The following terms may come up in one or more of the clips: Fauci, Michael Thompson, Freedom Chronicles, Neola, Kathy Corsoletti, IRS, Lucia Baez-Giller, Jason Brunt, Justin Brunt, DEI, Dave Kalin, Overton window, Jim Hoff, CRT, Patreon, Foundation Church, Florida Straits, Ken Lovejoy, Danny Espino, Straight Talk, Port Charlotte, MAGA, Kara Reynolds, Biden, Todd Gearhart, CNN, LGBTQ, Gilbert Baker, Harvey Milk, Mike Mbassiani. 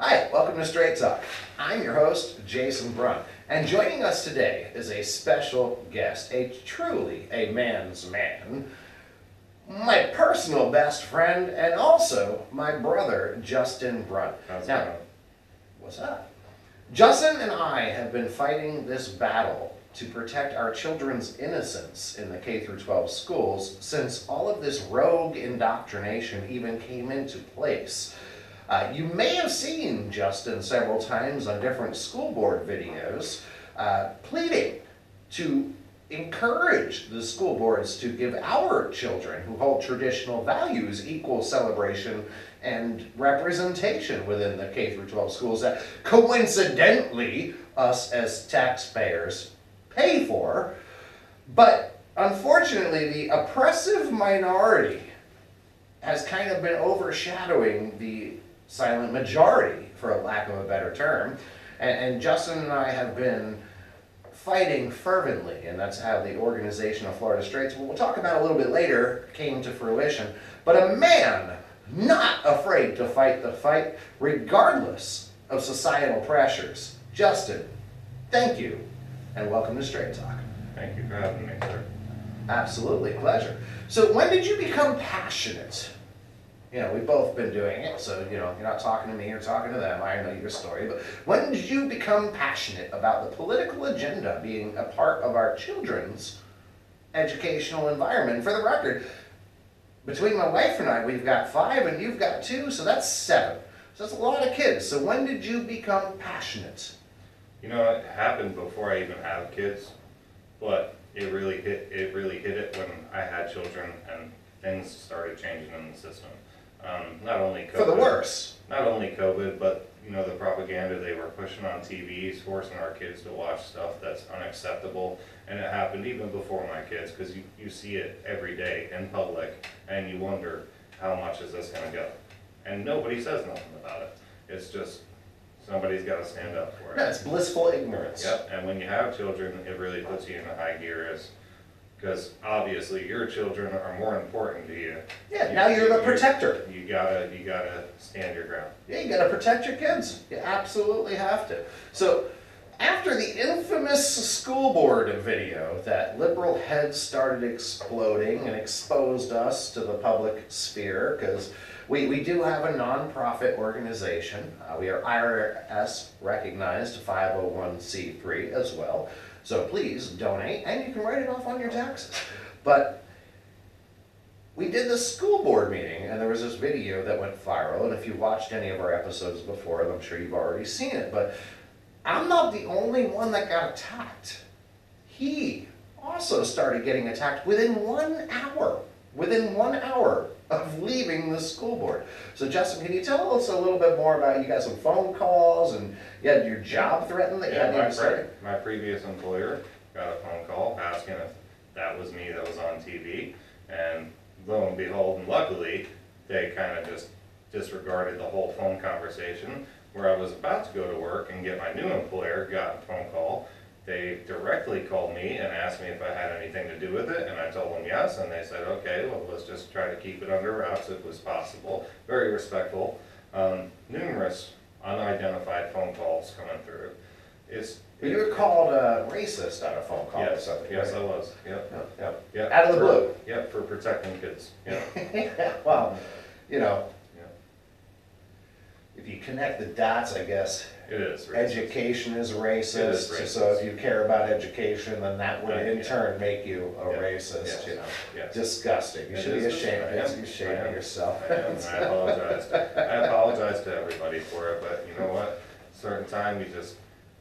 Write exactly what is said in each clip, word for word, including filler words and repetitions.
Hi, welcome to Straight Talk. I'm your host, Jason Brunt, and joining us today is a special guest, a truly a man's man, my personal best friend, and also my brother, Justin Brunt. How's now, that? What's up? Justin and I have been fighting this battle to protect our children's innocence in the K through twelve schools since all of this rogue indoctrination even came into place. Uh, you may have seen Justin several times on different school board videos uh, pleading to encourage the school boards to give our children who hold traditional values equal celebration and representation within the K through twelve schools that coincidentally us as taxpayers pay for. But unfortunately, the oppressive minority has kind of been overshadowing the silent majority, for a lack of a better term, and, and Justin and I have been fighting fervently, and that's how the organization of Florida Straits, we'll talk about a little bit later, came to fruition. But a man not afraid to fight the fight, regardless of societal pressures. Justin, thank you, and welcome to Straight Talk. Thank you for having me, sir. Absolutely, pleasure. So when did you become passionate? You know, we've both been doing it, so, you know, you're not talking to me, you're talking to them. I know your story, but when did you become passionate about the political agenda being a part of our children's educational environment? And for the record, between my wife and I, we've got five and you've got two, so that's seven. So that's a lot of kids. So when did you become passionate? You know, it happened before I even had kids, but it really hit, it really hit it when I had children and things started changing in the system. Um, not only COVID, for the worse. Not only COVID, but you know the propaganda they were pushing on T Vs, forcing our kids to watch stuff that's unacceptable, and it happened even before my kids because you, you see it every day in public, and you wonder how much is this going to go, and nobody says nothing about it. It's just somebody's got to stand up for it. That's blissful ignorance. Yep, and when you have children, it really puts you in the high gear as. Because obviously your children are more important to you. Yeah, you, now you're the protector. You gotta, you gotta stand your ground. Yeah, you gotta protect your kids. You absolutely have to. So, after the infamous school board video that liberal heads started exploding and exposed us to the public sphere, because we, we do have a nonprofit organization. Uh, we are I R S recognized five oh one c three as well. So please donate, and you can write it off on your taxes. But we did the school board meeting, and there was this video that went viral, and if you watched any of our episodes before, I'm sure you've already seen it, but I'm not the only one that got attacked. He also started getting attacked within one hour, within one hour of leaving the school board. So Justin, can you tell us a little bit more about, you got some phone calls and you had your job threatened? That yeah, you had my, pre my previous employer got a phone call asking if that was me that was on T V, and lo and behold, and luckily, they kind of just disregarded the whole phone conversation where I was about to go to work and get my new employer, got a phone call. They directly called me and asked me if I had anything to do with it, and I told them yes, and they said, okay, well, let's just try to keep it under wraps if it was possible. Very respectful. Um, numerous unidentified phone calls coming through. It's, it, you were called a racist on a phone call, yes, or something. Yes, right? I was. Yep. Yep. Yep. Yep. Out of the for, blue. Yep, for protecting kids. Yep. Well, you know, yep. If you connect the dots, I guess. It is racist. Education is racist, is racist, so if you care about education, then that would in yeah. turn make you a yeah. racist, yeah. you know, yeah. disgusting. You it should be ashamed of it. You're ashamed of yourself. I, am. I apologize. I apologize to everybody for it, but you know what? A certain time you just,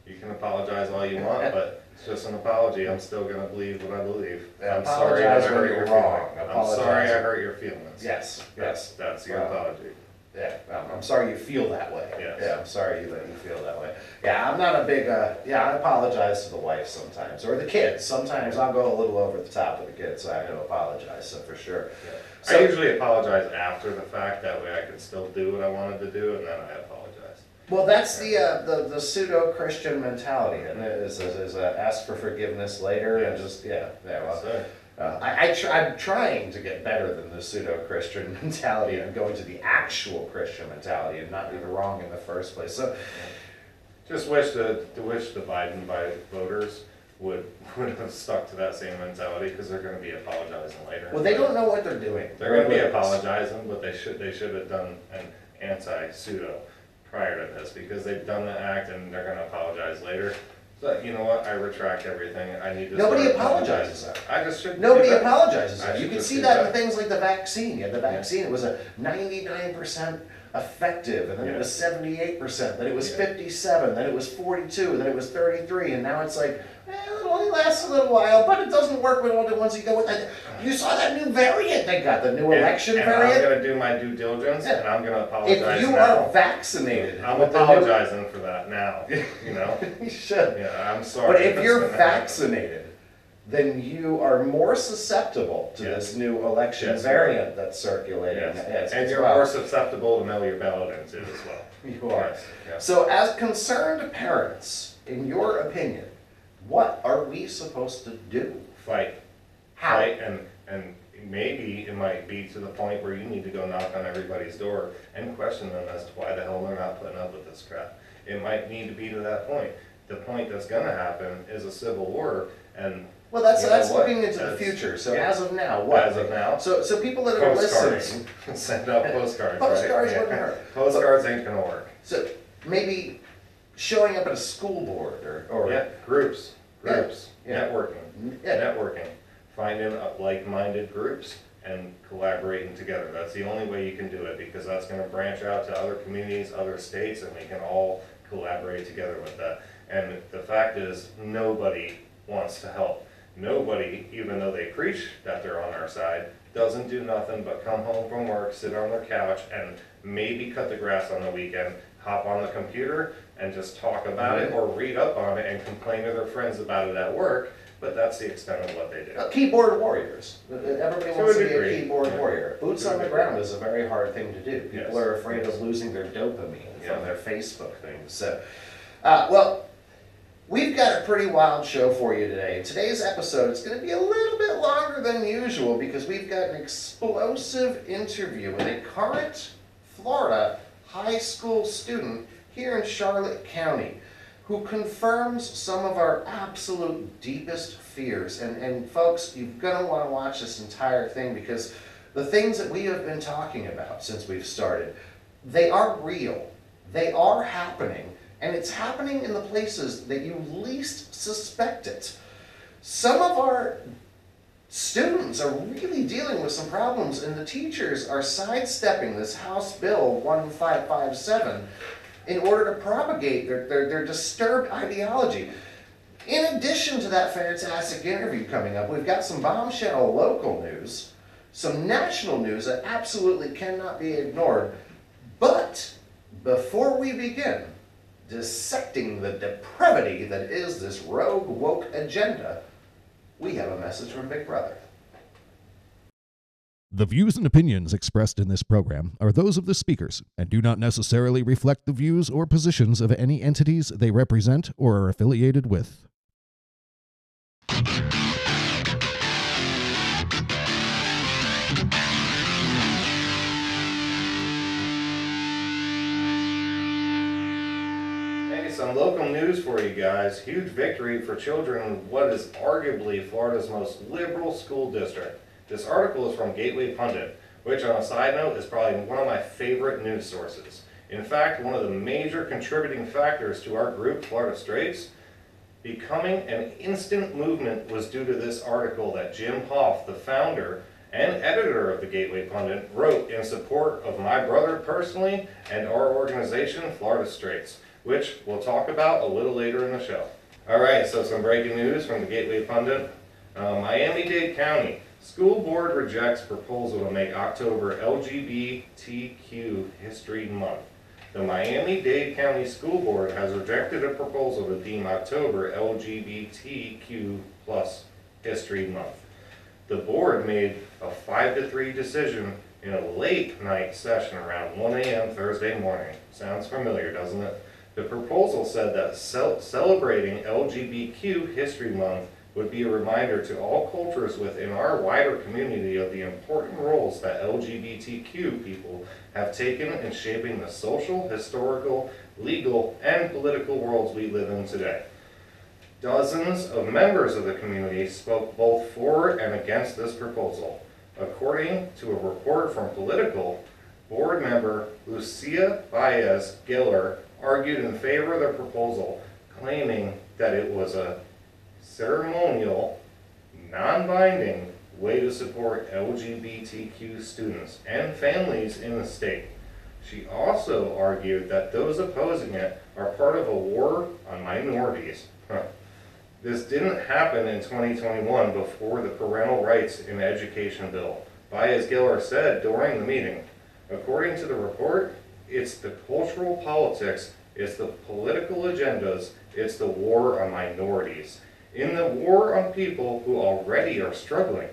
you can apologize all you want, but it's just an apology. I'm still going to believe what I believe. Yeah, I'm sorry I hurt your feelings. I'm sorry I hurt your feelings. Yes. That's, that's your well, apology. Yeah, I'm, I'm sorry you feel that way. Yes. Yeah, I'm sorry you let you feel that way. Yeah, I'm not a big, uh, yeah, I apologize to the wife sometimes, or the kids. Sometimes I'll go a little over the top with the kids, so I have to apologize, so for sure. Yeah. So, I usually apologize after the fact, that way I can still do what I wanted to do, and then I apologize. Well, that's the uh, the, the pseudo-Christian mentality, and it is, is, is uh, ask for forgiveness later, yes. and just, yeah, yeah, well. So, Uh, I, I tr I'm trying to get better than the pseudo-Christian mentality and going to the actual Christian mentality and not do the wrong in the first place. So, just wish the to wish the Biden by voters would would have stuck to that same mentality, because they're going to be apologizing later. Well, they don't know what they're doing. They're going to be apologizing, but they should they should have done an anti-pseudo prior to this, because they've done the act and they're going to apologize later. But you know what? I retract everything. I need to. Nobody apologizes. I just should. Nobody apologizes. You can see that in things like the vaccine. Yeah, the vaccine. Yeah. It was a ninety-nine percent effective, and then yeah. it was seventy-eight percent. Then it was yeah. fifty-seven. Then it was forty-two. And then it was thirty-three. And now it's like, eh, it only lasts a little while, but it doesn't work when only once you go with that. You saw that new variant they got, the new and, election and variant. I'm going to do my due diligence, yeah. and I'm going to apologize. If you now. are vaccinated, I'm apologizing for that now. You know, you should. Yeah, I'm sorry. But if you're vaccinated, then you are more susceptible to yes. this new election yes. variant that's circulating. Yes. Yes. And you're well. more susceptible to mail your ballot into as well. You are. Yes. Yes. So, as concerned parents, in your opinion, what are we supposed to do? Fight. How? Fight, and, and maybe it might be to the point where you need to go knock on everybody's door and question them as to why the hell they're not putting up with this crap. It might need to be to that point. The point that's going to happen is a civil war. And well, that's, you know, that's looking into the future. So yeah. as of now, what? As of now. So, so people that are listening. Send out postcards, postcards right? Postcards yeah. wouldn't work. Postcards ain't going to work. So maybe showing up at a school board or, or yeah. groups, groups, yeah. networking, yeah. networking, finding like-minded groups and collaborating together. That's the only way you can do it, because that's going to branch out to other communities, other states, and we can all collaborate together with that. And the fact is, nobody wants to help. Nobody, even though they preach that they're on our side, doesn't do nothing but come home from work, sit on their couch, and maybe cut the grass on the weekend, hop on the computer, and just talk about it or read up on it and complain to their friends about it at work, but that's the extent of what they do. Uh, keyboard warriors. Everybody wants to be a keyboard yeah. warrior. Boots on the ground is a very hard thing to do. People yes. are afraid yes. of losing their dopamine yeah. from their Facebook things. So, uh, well, we've got a pretty wild show for you today. In today's episode, it's going to be a little bit longer than usual, because we've got an explosive interview with a current Florida high school student here in Charlotte County, who confirms some of our absolute deepest fears. And, and folks, you're going to want to watch this entire thing, because the things that we have been talking about since we've started, they are real, they are happening, and it's happening in the places that you least suspect it. Some of our students are really dealing with some problems, and the teachers are sidestepping this House Bill one five five seven in order to propagate their, their, their disturbed ideology. In addition to that fantastic interview coming up, we've got some bombshell local news, some national news that absolutely cannot be ignored. But before we begin dissecting the depravity that is this rogue woke agenda, we have a message from Big Brother. The views and opinions expressed in this program are those of the speakers and do not necessarily reflect the views or positions of any entities they represent or are affiliated with. Some local news for you guys. Huge victory for children in what is arguably Florida's most liberal school district. This article is from Gateway Pundit, which on a side note is probably one of my favorite news sources. In fact, one of the major contributing factors to our group, Florida Straits, becoming an instant movement was due to this article that Jim Hoff, the founder and editor of the Gateway Pundit, wrote in support of my brother personally and our organization, Florida Straits, which we'll talk about a little later in the show. All right, so some breaking news from the Gateway Pundit. Uh, Miami-Dade County. School board rejects proposal to make October L G B T Q History Month. The Miami-Dade County School Board has rejected a proposal to deem October L G B T Q plus History Month. The board made a five to three decision in a late night session around one A M Thursday morning. Sounds familiar, doesn't it? The proposal said that cel celebrating L G B T Q History Month would be a reminder to all cultures within our wider community of the important roles that L G B T Q people have taken in shaping the social, historical, legal, and political worlds we live in today. Dozens of members of the community spoke both for and against this proposal, according to a report from Political. Board member Lucia Baez-Giller argued in favor of the proposal, claiming that it was a ceremonial, non-binding way to support L G B T Q students and families in the state. She also argued that those opposing it are part of a war on minorities. Huh. This didn't happen in twenty twenty-one before the Parental Rights in Education Bill, Baez-Giller said during the meeting. According to the report, it's the cultural politics, it's the political agendas, it's the war on minorities, in the war on people who already are struggling.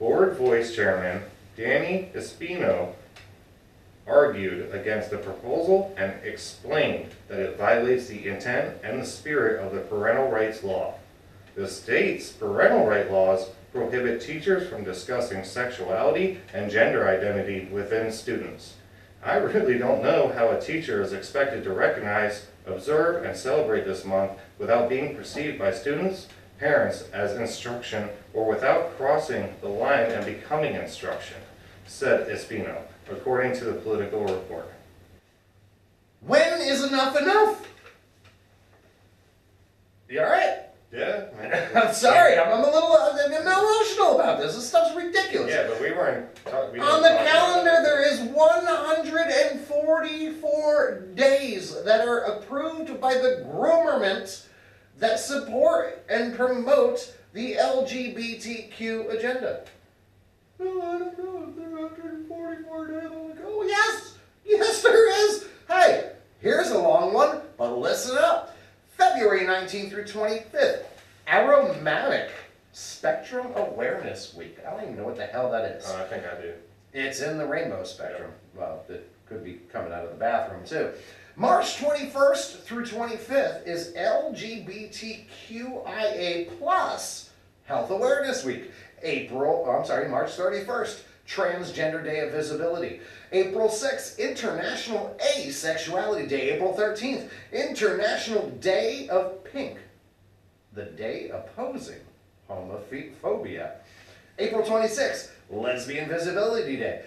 Board Vice Chairman Danny Espino argued against the proposal and explained that it violates the intent and the spirit of the parental rights law. The state's parental rights laws prohibit teachers from discussing sexuality and gender identity within students. I really don't know how a teacher is expected to recognize, observe, and celebrate this month without being perceived by students, parents as instruction, or without crossing the line and becoming instruction, said Espino, according to the Political report. When is enough enough? You all right? Yeah, I'm sorry. I'm, I'm a little I'm emotional about this. This stuff's ridiculous. Yeah, but we weren't. We On the calendar, there is one hundred forty-four days that are approved by the groomerment that support and promote the L G B T Q agenda. Oh, I don't know if there are one hundred forty-four days. I'm like, oh yes, yes there is. Hey, here's a long one, but listen up. February nineteenth through twenty-fifth, Aromatic Spectrum Awareness Week. I don't even know what the hell that is. Uh, I think I do. It's in the rainbow spectrum. Well, it could be coming out of the bathroom too. March twenty-first through twenty-fifth is L G B T Q I A plus Health Awareness Week. April, oh, I'm sorry, March thirty-first, Transgender Day of Visibility. April sixth, International Asexuality Day. April thirteenth, International Day of Pink, the day opposing homophobia. April twenty-sixth, Lesbian Visibility Day.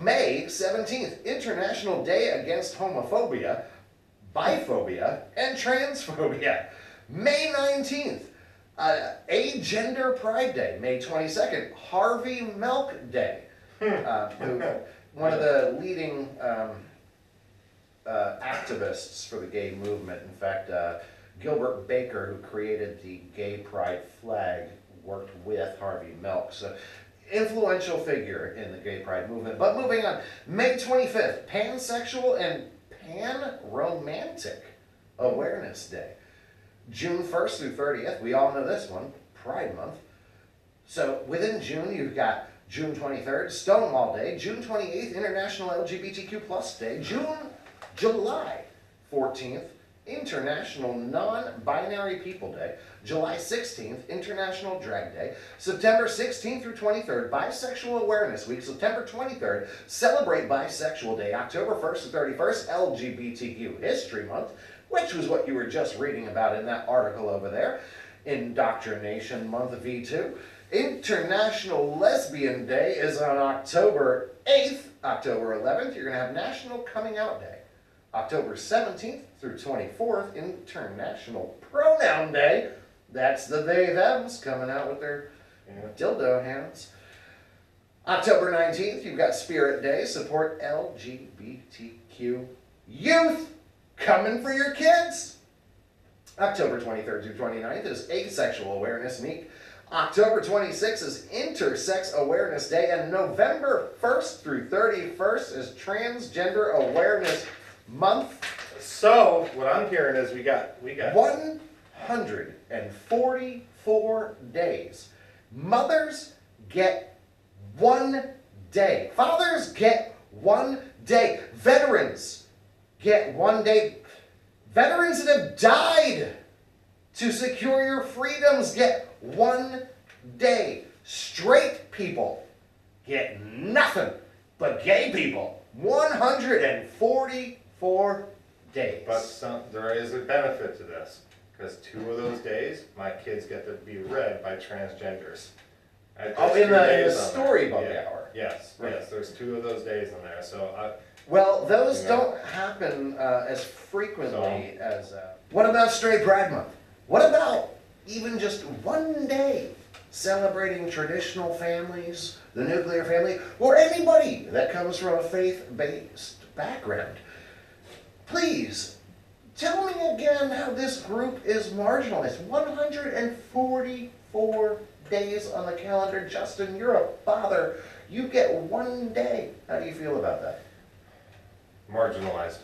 May seventeenth, International Day Against Homophobia, Biphobia, and Transphobia. May nineteenth, uh, Agender Pride Day. May twenty-second, Harvey Milk Day. Uh, who, one of the leading um, uh, activists for the gay movement. In fact, uh, Gilbert Baker, who created the gay pride flag, worked with Harvey Milk. So, influential figure in the gay pride movement. But moving on, May twenty-fifth, Pansexual and Pan-Romantic Awareness Day. June first through thirtieth, we all know this one, Pride Month. So, within June, you've got June twenty-third, Stonewall Day. June twenty-eighth, International L G B T Q plus Day. June, July fourteenth, International Non-Binary People Day. July sixteenth, International Drag Day. September sixteenth through twenty-third, Bisexual Awareness Week. September twenty-third, Celebrate Bisexual Day. October first to thirty-first, L G B T Q History Month, which was what you were just reading about in that article over there. Indoctrination Month V two. International Lesbian Day is on October eighth, October eleventh, you're going to have National Coming Out Day. October seventeenth through twenty-fourth, International Pronoun Day. That's the they, thems coming out with their yeah. dildo hands. October nineteenth, you've got Spirit Day. Support L G B T Q youth coming for your kids. October twenty-third through twenty-ninth is Asexual Awareness Week. October twenty-sixth is Intersex Awareness Day, and November first through thirty-first is Transgender Awareness Month. So what I'm hearing is we got we got one hundred forty-four days. Mothers get one day. Fathers get one day. Veterans get one day. Veterans that have died to secure your freedoms. Get one day. Straight people get nothing but gay people. one hundred forty-four days. But some, there is a benefit to this, because two of those days, my kids get to be read by transgenders. Oh, in the, in the storybook yeah. hour. Yes, right. yes, there's two of those days in there. So, I, Well, those you know. don't happen uh, as frequently so, as... Uh, what about Straight Pride Month? What about even just one day celebrating traditional families, the nuclear family, or anybody that comes from a faith-based background? Please, tell me again how this group is marginalized. one hundred forty-four days on the calendar. Justin, you're a father. You get one day. How do you feel about that? Marginalized.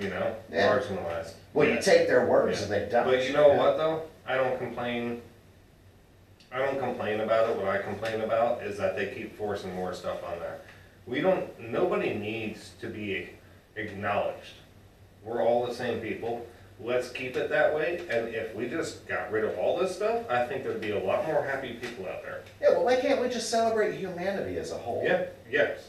you know, yeah. marginalized. Well, yeah. you take their words yeah. and they don't. But you know yeah. what, though? I don't complain. I don't complain about it. What I complain about is that they keep forcing more stuff on there. We don't, nobody needs to be acknowledged. We're all the same people. Let's keep it that way, and if we just got rid of all this stuff, I think there'd be a lot more happy people out there. Yeah, well, why can't we just celebrate humanity as a whole? Yeah, yes.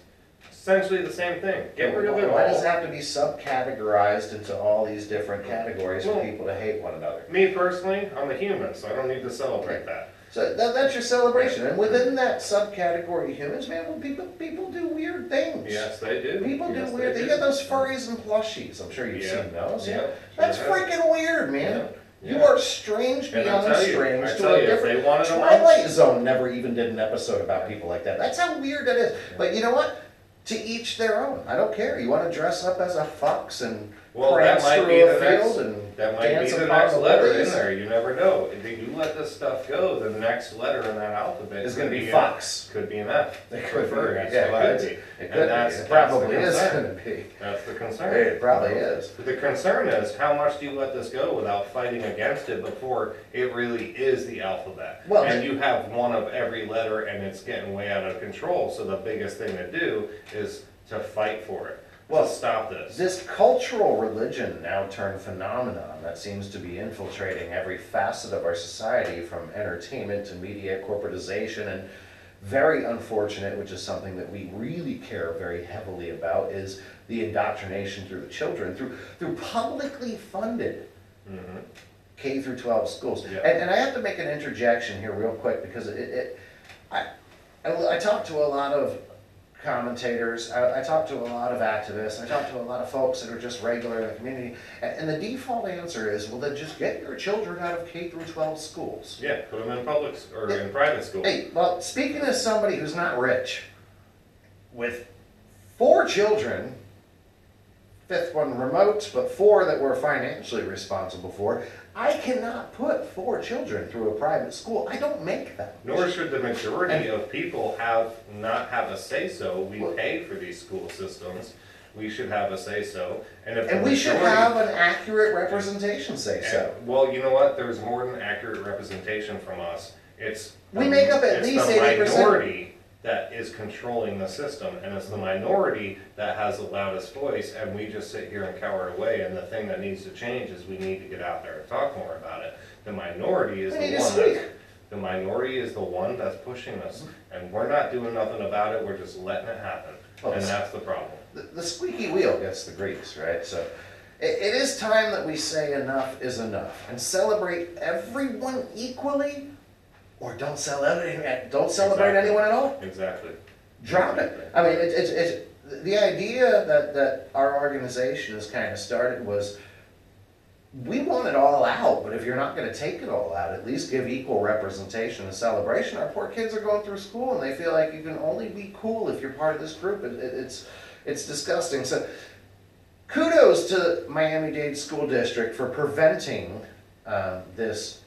Essentially the same thing. Get rid of it all. Why does it have to be subcategorized into all these different categories well, for people to hate one another? Me, personally, I'm a human, so I don't need to celebrate that. So that, that's your celebration, and within that subcategory, humans, man, well, people people do weird things. Yes, they do. People yes, do weird things. You got those furries and plushies. I'm sure you've yeah. seen those. Yeah, yeah. that's yeah. freaking weird, man. Yeah. You yeah. are strange and beyond strange you, to a you, different. Twilight Zone never even did an episode about people like that. That's how weird that is. Yeah. But you know what? To each their own. I don't care. You want to dress up as a fox and well, prance through a field and. That might Dance be the next letter in there. You never know. If you let this stuff go, the next letter in that alphabet is going to be Fox. Could be an F. It could be. Yeah, it could be. It could be. Probably is going to be. That's the concern. It probably is. The concern is how much do you let this go without fighting against it before it really is the alphabet? Well, and you have one of every letter, and it's getting way out of control. So the biggest thing to do is to fight for it. Well, stop this. This cultural religion now turned phenomenon that seems to be infiltrating every facet of our society, from entertainment to media, corporatization, and very unfortunate, which is something that we really care very heavily about, is the indoctrination through the children, through through publicly funded mm-hmm. K through twelve schools. Yeah. And, and I have to make an interjection here real quick, because it, it I, I I talk to a lot of commentators, I, I talk to a lot of activists, I talk to a lot of folks that are just regular in the community, and, and the default answer is, well, then just get your children out of K through twelve schools. Yeah, put them in public or yeah. in private schools. Hey, well, speaking as somebody who's not rich, with four children, fifth one remote, but four that we're financially responsible for, I cannot put four children through a private school. I don't make them. Nor should the majority and, of people have not have a say-so. We well, pay for these school systems. We should have a say-so. And, if and we should have an accurate representation say-so. Well, you know what? There's more than accurate representation from us. It's We the, make up at least eighty percent. Minority that is controlling the system, and it's the minority that has the loudest voice, and we just sit here and cower away, and the thing that needs to change is we need to get out there and talk more about it. The minority is the one that's, the minority is the one that's pushing us, and we're not doing nothing about it, we're just letting it happen, well, and that's the problem. The, the squeaky wheel gets the grease, right? So it, it is time that we say enough is enough, and celebrate everyone equally, or don't celebrate, don't celebrate exactly. anyone at all. Exactly. Drop exactly. it. I mean, it's it, it, the idea that, that our organization has kind of started was, we want it all out, but if you're not going to take it all out, at least give equal representation and celebration. Our poor kids are going through school, and they feel like you can only be cool if you're part of this group. It, it, it's, it's disgusting. So kudos to Miami-Dade School District for preventing uh, this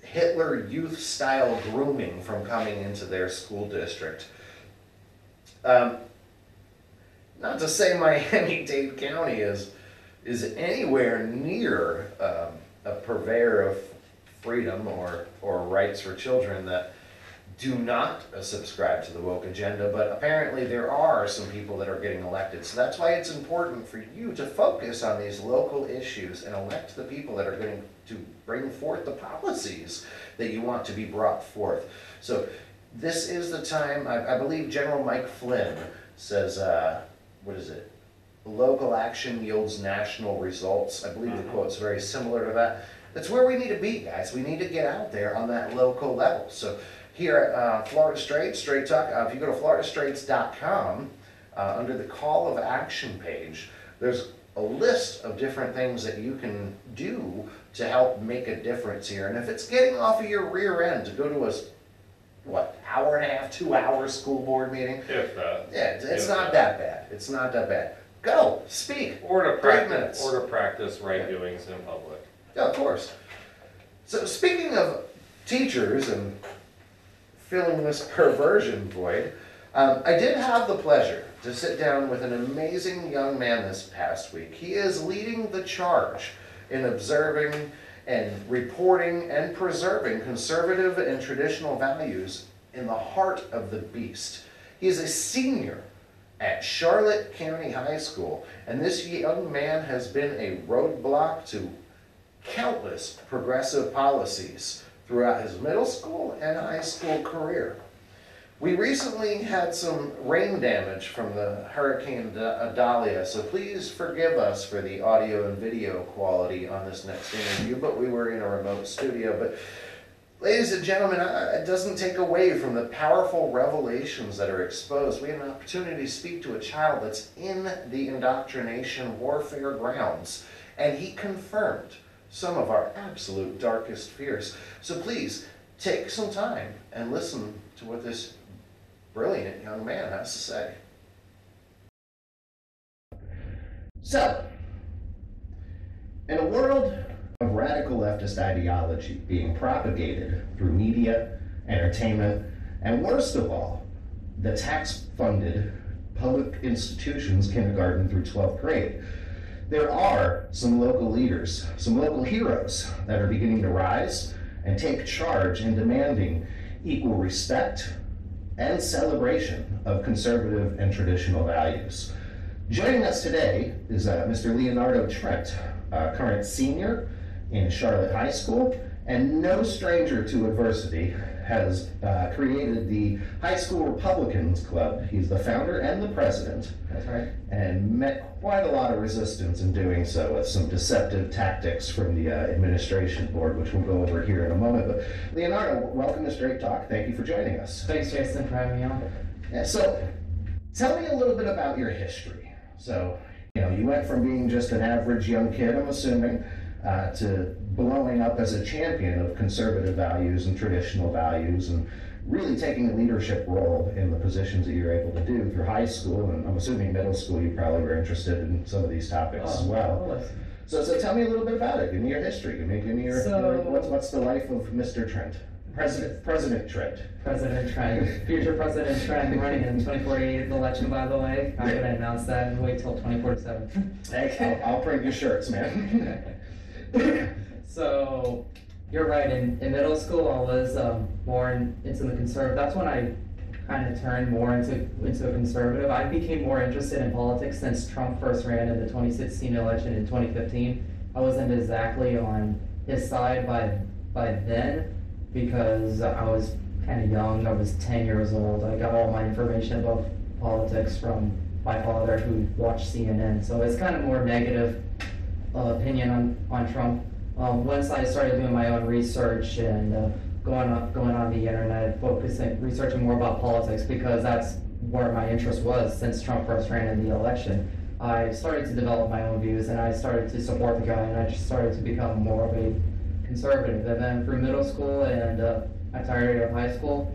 Hitler Youth-style grooming from coming into their school district. Um, not to say Miami-Dade County is is anywhere near um, a purveyor of freedom or or rights for children that do not subscribe to the woke agenda, but apparently there are some people that are getting elected. So that's why it's important for you to focus on these local issues and elect the people that are going to bring forth the policies that you want to be brought forth. So this is the time, I, I believe General Mike Flynn says, uh, what is it? Local action yields national results. I believe the quote's very similar to that. That's where we need to be, guys. We need to get out there on that local level. So here at uh, Florida Straits, Straight Talk, uh, if you go to Florida Straights dot com, uh, under the Call of Action page, there's a list of different things that you can do to help make a difference here. And if it's getting off of your rear end to go to a, what, hour and a half, two hour school board meeting? If that. Yeah, it's, it's if not that. that bad. It's not that bad. Go, speak, or to practice, or to practice right yeah. doings in public. Yeah, of course. So speaking of teachers and filling this perversion void, um, I did have the pleasure to sit down with an amazing young man this past week. He is leading the charge in observing and reporting and preserving conservative and traditional values in the heart of the beast. He is a senior at Charlotte County High School, and this young man has been a roadblock to countless progressive policies throughout his middle school and high school career. We recently had some rain damage from the Hurricane Idalia, so please forgive us for the audio and video quality on this next interview, but we were in a remote studio. But ladies and gentlemen, it doesn't take away from the powerful revelations that are exposed. We have an opportunity to speak to a child that's in the indoctrination warfare grounds, and he confirmed some of our absolute darkest fears. So please, take some time and listen to what this brilliant young man has to say. So, in a world of radical leftist ideology being propagated through media, entertainment, and worst of all, the tax-funded public institutions, kindergarten through twelfth grade. There are some local leaders, some local heroes that are beginning to rise and take charge in demanding equal respect and celebration of conservative and traditional values. Joining us today is uh, Mister Leonardo Trent, uh, current senior in Charlotte High School, and no stranger to adversity, has uh, created the High School Republicans Club. He's the founder and the president. That's right. And met quite a lot of resistance in doing so with some deceptive tactics from the uh, administration board, which we'll go over here in a moment. But Leonardo, welcome to Straight Talk. Thank you for joining us. Thanks, Jason, for having me on. Yeah, so tell me a little bit about your history. So, you know, you went from being just an average young kid, I'm assuming, Uh, to blowing up as a champion of conservative values and traditional values and really taking a leadership role in the positions that you're able to do through high school, and I'm assuming middle school you probably were interested in some of these topics oh, as well. So, so tell me a little bit about it. Give me your history. Give me, give me your, so, what's, what's the life of Mister Trent? President President Trent. President Trent. Future President Trent running in the twenty forty-eight election, by the way. I'm going to announce that and wait till twenty forty-seven. Okay. I'll, I'll print your shirts, man. So you're right, in, in middle school I was um, more in, into the conservative. That's when I kind of turned more into into a conservative. I became more interested in politics since Trump first ran in the twenty sixteen election in twenty fifteen. I wasn't exactly on his side by by then because I was kind of young. I was ten years old. I got all my information about politics from my father, who watched C N N. So it's kind of more negative Uh, opinion on, on Trump. Um, once I started doing my own research and uh, going up, going on the internet, focusing, researching more about politics because that's where my interest was since Trump first ran in the election, I started to develop my own views and I started to support the guy and I just started to become more of a conservative. And then through middle school and uh, I tired of high school,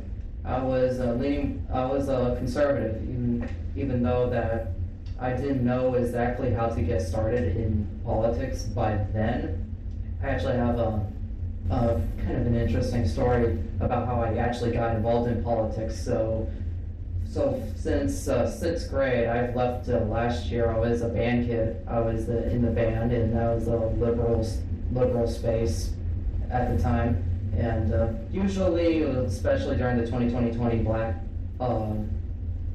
I was uh, leaning, I was a uh, conservative, even, even though that I didn't know exactly how to get started in politics by then. I actually have a, a kind of an interesting story about how I actually got involved in politics. So, so since uh, sixth grade, I've left uh, last year. I was a band kid. I was uh, in the band, and that was a liberal liberal space at the time. And uh, usually, especially during the twenty twenty Black um,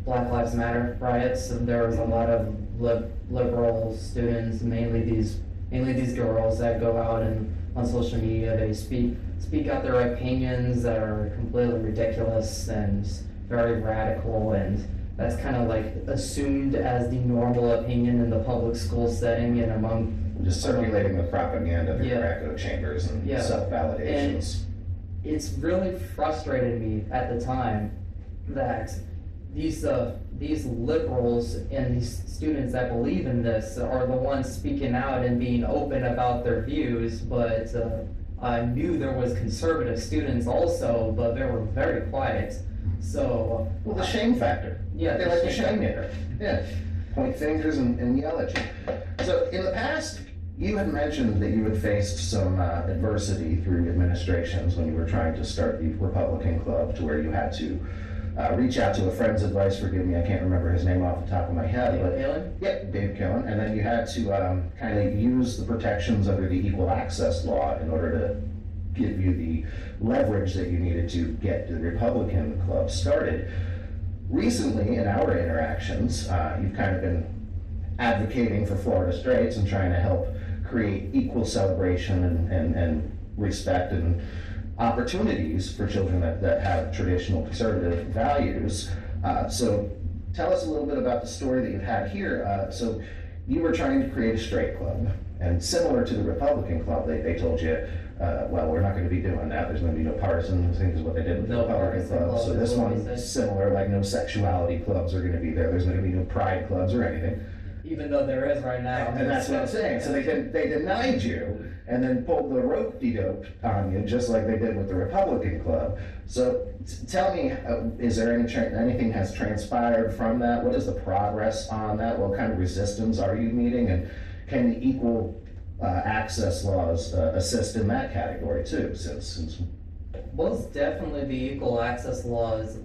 Black Lives Matter riots, there was a lot of li liberal students, mainly these mainly these girls, that go out and on social media they speak speak out their opinions that are completely ridiculous and very radical, and that's kind of like assumed as the normal opinion in the public school setting and among just circulating the propaganda of yeah. your echo chambers and yeah. self-validations. It's really frustrated me at the time that these uh, these liberals and these students that believe in this are the ones speaking out and being open about their views, but uh, I knew there was conservative students also, but they were very quiet. So well, the shame factor. Yeah, they like the shame factor. Yeah, point fingers and, and yell at you. So in the past, you had mentioned that you had faced some uh, adversity through administrations when you were trying to start the Republican Club, to where you had to uh, reach out to a friend's advice. Forgive me, I can't remember his name off the top of my head. Dave Kalin? Yep, Dave Kalin. And then you had to um, kind of use the protections under the Equal Access Law in order to give you the leverage that you needed to get the Republican Club started. Recently, in our interactions, uh, you've kind of been advocating for Florida Straits and trying to help create equal celebration and, and, and respect and opportunities for children that, that have traditional conservative values. Uh, so tell us a little bit about the story that you've had here. Uh, so you were trying to create a straight club, and similar to the Republican Club, they, they told you, Uh, well, we're not going to be doing that. There's going to be no partisan things, what they did with no the Republican Club. Club. So this one is similar, like no sexuality clubs are going to be there. There's going to be no pride clubs or anything. Even though there is right now. And that's what I'm saying. So they did, they denied you and then pulled the rope-de-dope on you, just like they did with the Republican Club. So tell me, uh, is there any tra anything has transpired from that? What is the progress on that? What kind of resistance are you meeting? And can the equal Uh, access laws uh, assist in that category too, since, since most definitely the equal access laws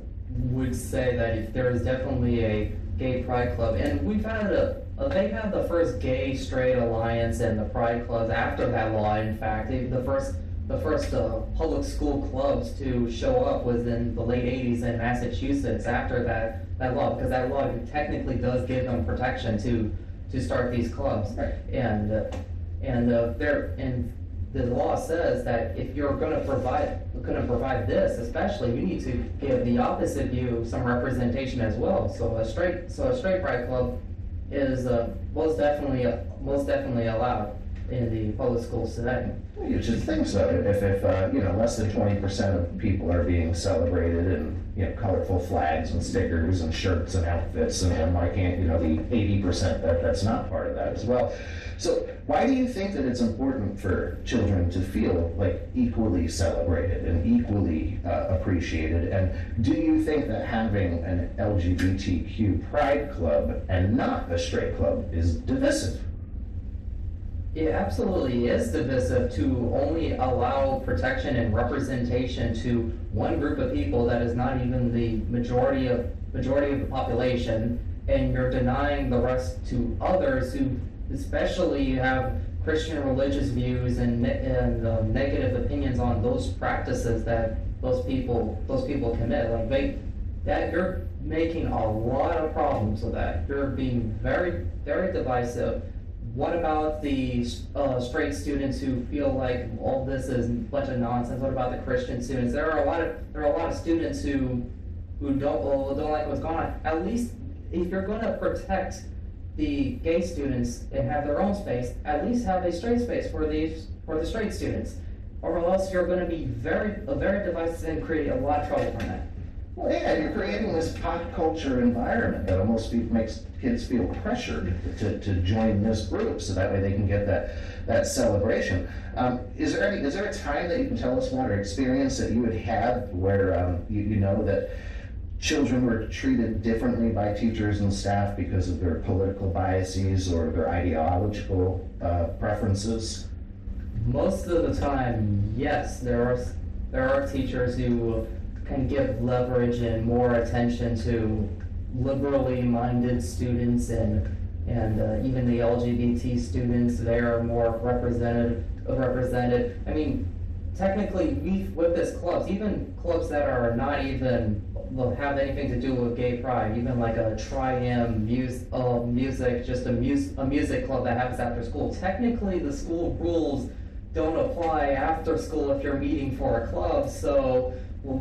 would say that if there is definitely a gay pride club, and we've had a, a they had the first gay straight alliance and the pride clubs after that law. In fact, they, the first the first uh, public school clubs to show up was in the late eighties in Massachusetts after that that law, because that law technically does give them protection to to start these clubs, right. and. Uh, And uh, there, and the law says that if you're going to provide, going to provide this, especially, you need to give the opposite view some representation as well. So a straight, so a straight pride club is uh, most definitely, uh, most definitely allowed in the public schools today. Well, you should think so. If, if uh, you know, less than twenty percent of people are being celebrated in, you know, colorful flags and stickers and shirts and outfits, and then why can't, you know, the eighty percent that that's not part of that as well? So why do you think that it's important for children to feel like equally celebrated and equally uh, appreciated? And do you think that having an L G B T Q pride club and not a straight club is divisive? It absolutely is divisive to only allow protection and representation to one group of people that is not even the majority of majority of the population, and you're denying the rest to others who especially have Christian religious views and, and uh, negative opinions on those practices that those people those people commit. Like they, that you're making a lot of problems with that. You're being very very divisive. What about the uh, straight students who feel like all this is a bunch of nonsense? What about the Christian students? There are a lot of there are a lot of students who who don't well, don't like what's going on. At least if you're going to protect the gay students and have their own space, at least have a straight space for these for the straight students, or else you're going to be very a very divisive and create a lot of trouble from that. Well, yeah, you're creating this pop culture environment that almost makes kids feel pressured to, to join this group, so that way they can get that that celebration. Um, is there any is there a time that you can tell us about or experience that you would have where um, you, you know that children were treated differently by teachers and staff because of their political biases or their ideological uh, preferences? Most of the time, yes, there are there are teachers who can give leverage and more attention to liberally minded students and and uh, even the L G B T students. They are more represented. Uh, represented. I mean, technically we whip this clubs, even clubs that are not even have anything to do with gay pride, even like a tri-am mus- uh, music, just a, mus- a music club that happens after school. Technically the school rules don't apply after school if you're meeting for a club, so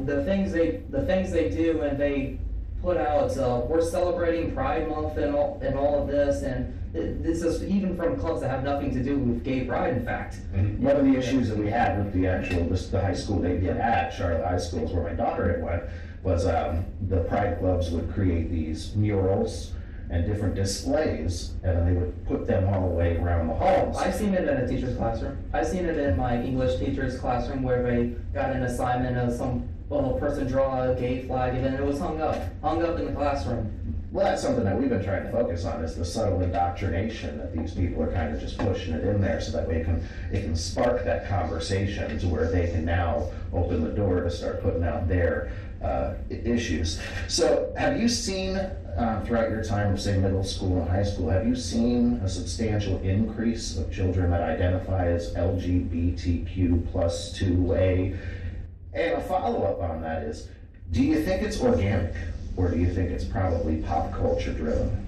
the things they the things they do and they put out, uh, we're celebrating Pride Month and all, and all of this, and this is even from clubs that have nothing to do with gay pride, in fact. Mm-hmm. One of the issues that we had with the actual, this, the high school they did at, Charlotte High School is where my daughter had went, was um, the pride clubs would create these murals and different displays, and then they would put them all the way around the halls. I've seen it in a teacher's classroom. I've seen it in my English teacher's classroom where they got an assignment of some well, person draw a gay flag, and then it was hung up, hung up in the classroom. Well, that's something that we've been trying to focus on, is the subtle indoctrination that these people are kind of just pushing it in there so that way it can, it can spark that conversation to where they can now open the door to start putting out their uh, issues. So have you seen, uh, throughout your time, say middle school and high school, have you seen a substantial increase of children that identify as L G B T Q plus two A? And a follow-up on that is, do you think it's organic? Or do you think it's probably pop culture driven?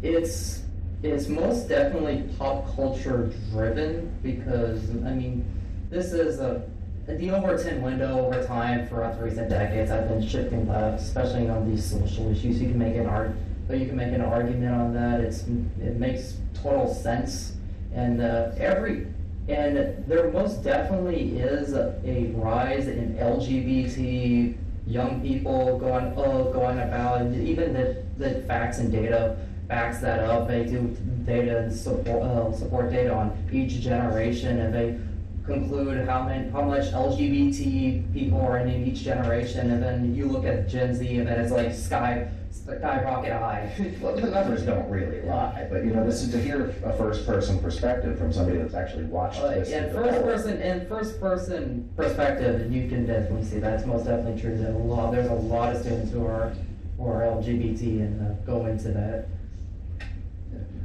It's it's most definitely pop culture driven, because I mean, this is a the Overton window over time throughout the recent decades. I've been shifting left, especially on these social issues. You can make an art, you can make an argument on that. It's it makes total sense, and uh, every. And there most definitely is a, a rise in L G B T young people going oh, going about, and even the, the facts and data backs that up. They do data and support uh, support data on each generation, and they conclude how many how much L G B T people are in each generation. And then you look at Gen Z, and then it's like sky. skyrocket high. Well, the numbers don't really lie, but you know, this is to hear a first-person perspective from somebody that's actually watched uh, this. And first-person and first-person perspective, you can definitely see that's most definitely true. That a lot there's a lot of students who are who are L G B T and uh, go into that.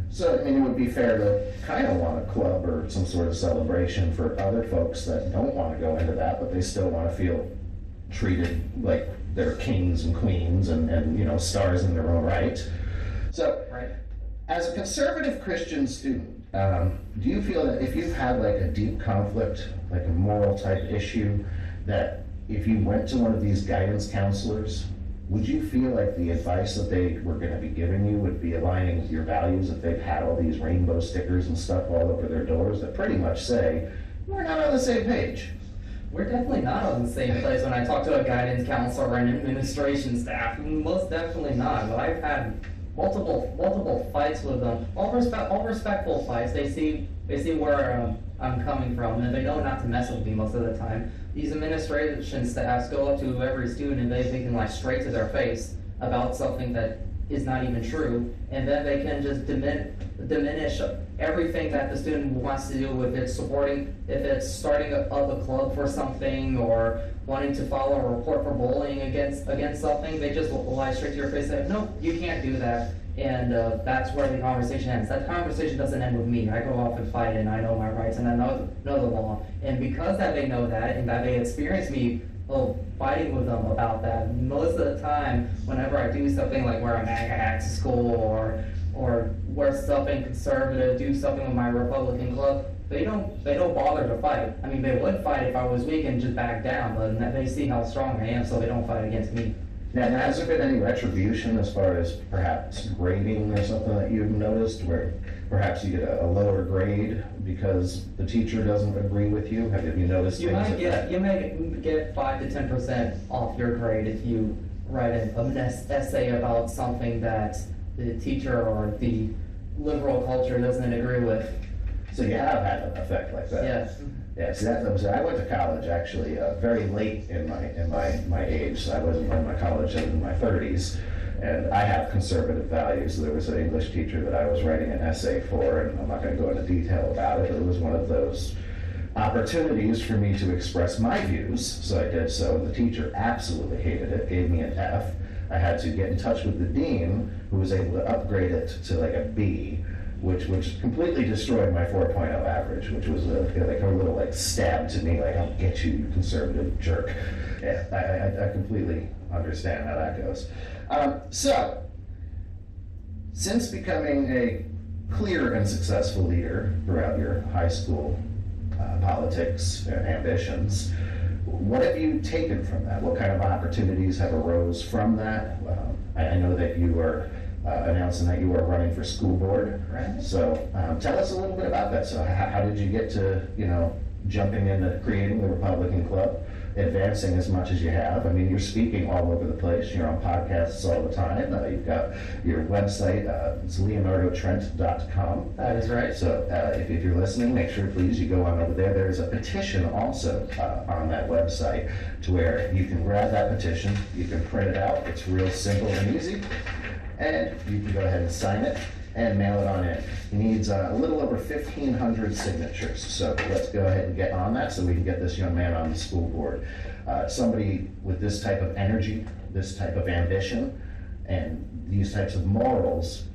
So I mean, it would be fair to kind of want a club or some sort of celebration for other folks that don't want to go into that, but they still want to feel treated like they're kings and queens and, and you know, stars in their own right. So, right. As a conservative Christian student, um, do you feel that if you've had like a deep conflict, like a moral type issue, that if you went to one of these guidance counselors, would you feel like the advice that they were going to be giving you would be aligning with your values if they've had all these rainbow stickers and stuff all over their doors that pretty much say, we're not on the same page? We're definitely not on the same place when I talk to a guidance counselor or an administration staff. Most definitely not. But I've had multiple multiple fights with them. All, respe- all respectful fights. They see they see where um, I'm coming from, and they know not to mess with me most of the time. These administration staffs go up to every student and they can lie straight to their face about something that is not even true, and then they can just dimin- diminish everything that the student wants to do, with it supporting, if it's starting up a, a club for something or wanting to file a report for bullying against against something. They just lie straight to your face and say, no, you can't do that. And uh, that's where the conversation ends. That conversation doesn't end with me. I go off and fight, and I know my rights, and I know, know the law. And because that they know that, and that they experience me oh, fighting with them about that, most of the time, whenever I do something like wear a MAGA hat to school or or wear something conservative, do something with my Republican club, they don't they don't bother to fight. I mean, they would fight if I was weak and just back down, but they see how strong I am, so they don't fight against me. Now, has there been any retribution as far as perhaps grading or something that you've noticed, where perhaps you get a, a lower grade because the teacher doesn't agree with you? Have you noticed you things might get, You may get five to ten percent off your grade if you write an, an essay about something that the teacher or the liberal culture doesn't agree with. So you have had an effect like that? Yes. Yeah, see, that was, I went to college actually uh, very late in my in my, my age. So I wasn't in my college in my thirties, and I have conservative values. There was an English teacher that I was writing an essay for, and I'm not going to go into detail about it, but it was one of those opportunities for me to express my views, so I did so, and the teacher absolutely hated it, gave me an F. I had to get in touch with the dean, who was able to upgrade it to like a B. which which completely destroyed my four point oh average, which was a, you know, like a little like stab to me, like, I'll get you, you conservative jerk. Yeah, I, I, I completely understand how that goes. Um, so, since becoming a clear and successful leader throughout your high school uh, politics and ambitions, what have you taken from that? What kind of opportunities have arose from that? Um, I, I know that you are uh, announcing that you are running for school board, right? So um, tell us a little bit about that. So how, how did you get to, you know, jumping into creating the Republican Club, advancing as much as you have? I mean, you're speaking all over the place. You're on podcasts all the time. Uh, you've got your website. Uh, it's Leonardo Trent dot com. That is right. So uh, if, if you're listening, make sure, please, you go on over there. There's a petition also uh, on that website to where you can grab that petition. You can print it out. It's real simple and easy. And you can go ahead and sign it and mail it on in. It needs uh, a little over fifteen hundred signatures, so let's go ahead and get on that so we can get this young man on the school board. Uh, somebody with this type of energy, this type of ambition, and these types of morals,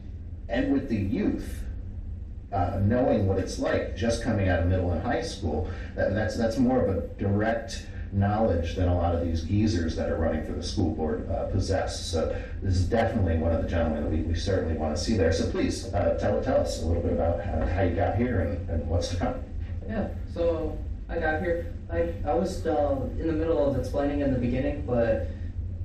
and with the youth, uh, knowing what it's like just coming out of middle and high school, that, that's, that's more of a direct knowledge than a lot of these geezers that are running for the school board uh, possess. So this is definitely one of the gentlemen that we, we certainly want to see there. So please, uh, tell, tell us a little bit about how, how you got here and, and what's to come. Yeah, so I got here. I, I was uh, in the middle of explaining in the beginning, but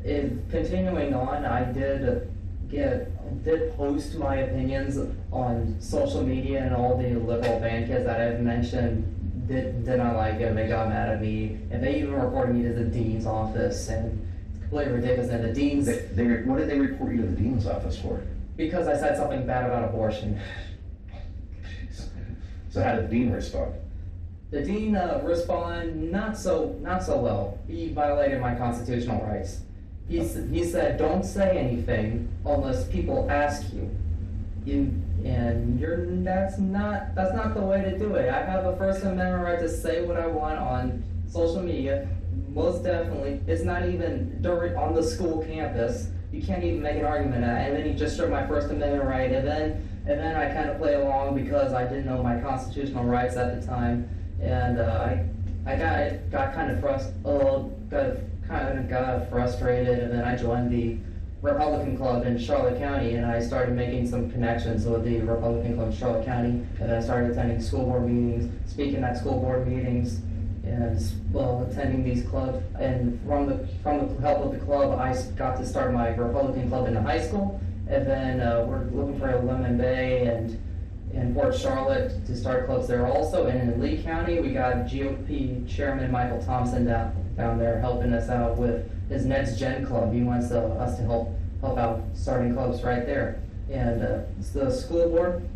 in continuing on, I did get did post my opinions on social media, and all the liberal bandkids that I've mentioned Did, did not like him. They got mad at me, and they even reported me to the dean's office, and it's completely ridiculous. And the dean's... They, they, what did they report you to the dean's office for? Because I said something bad about abortion. Jeez. So how did the dean respond? The dean uh, responded not so not so well. He violated my constitutional rights. He, oh. he said, don't say anything unless people ask you. You, and you're, that's not that's not the way to do it. I have a First Amendment right to say what I want on social media, most definitely. It's not even during, on the school campus. You can't even make an argument at it. And then he just took my First Amendment right, and then and then I kind of play along because I didn't know my constitutional rights at the time, and uh, I I got got kind of frust uh, got kind of got frustrated, and then I joined the Republican Club in Charlotte County, and I started making some connections with the Republican Club in Charlotte County, and then I started attending school board meetings, speaking at school board meetings, and well, attending these clubs. And from the from the help of the club, I got to start my Republican Club in the high school, and then uh, we're looking for a Lemon Bay and in Port Charlotte to start clubs there also. And in Lee County, we got G O P Chairman Michael Thompson down down there helping us out with his Next Gen Club. He wants uh, us to help help out starting clubs right there. And uh, it's the school board,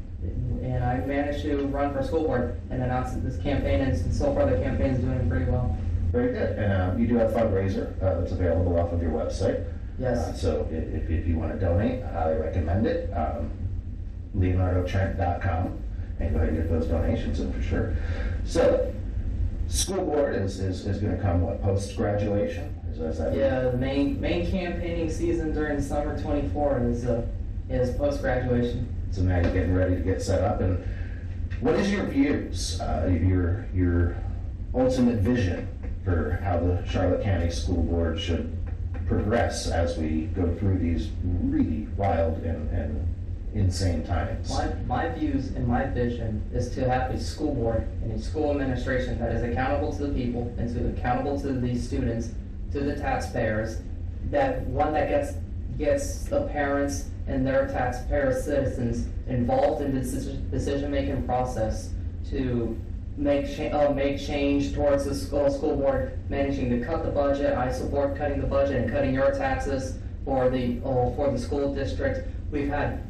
and I managed to run for school board and announce this campaign, and so far the campaign is doing pretty well. Very good. And um, you do have a fundraiser uh, that's available off of your website. Yes. Uh, so if, if you want to donate, I highly recommend it. Um, Leonardo Trent dot com, and go ahead and get those donations in for sure. So school board is, is, is going to come, what, post-graduation? Yeah, the main main campaigning season during summer twenty-four is uh, is post graduation. So now you're getting ready to get set up. And what is your views, uh, your your ultimate vision for how the Charlotte County School Board should progress as we go through these really wild and, and insane times? My my views and my vision is to have a school board and a school administration that is accountable to the people and to accountable to the students, to the taxpayers, that one that gets gets the parents and their taxpayer citizens involved in the decision, decision-making process to make cha uh, make change towards the school school board managing to cut the budget. I support cutting the budget and cutting your taxes for the uh, for the school district. We've had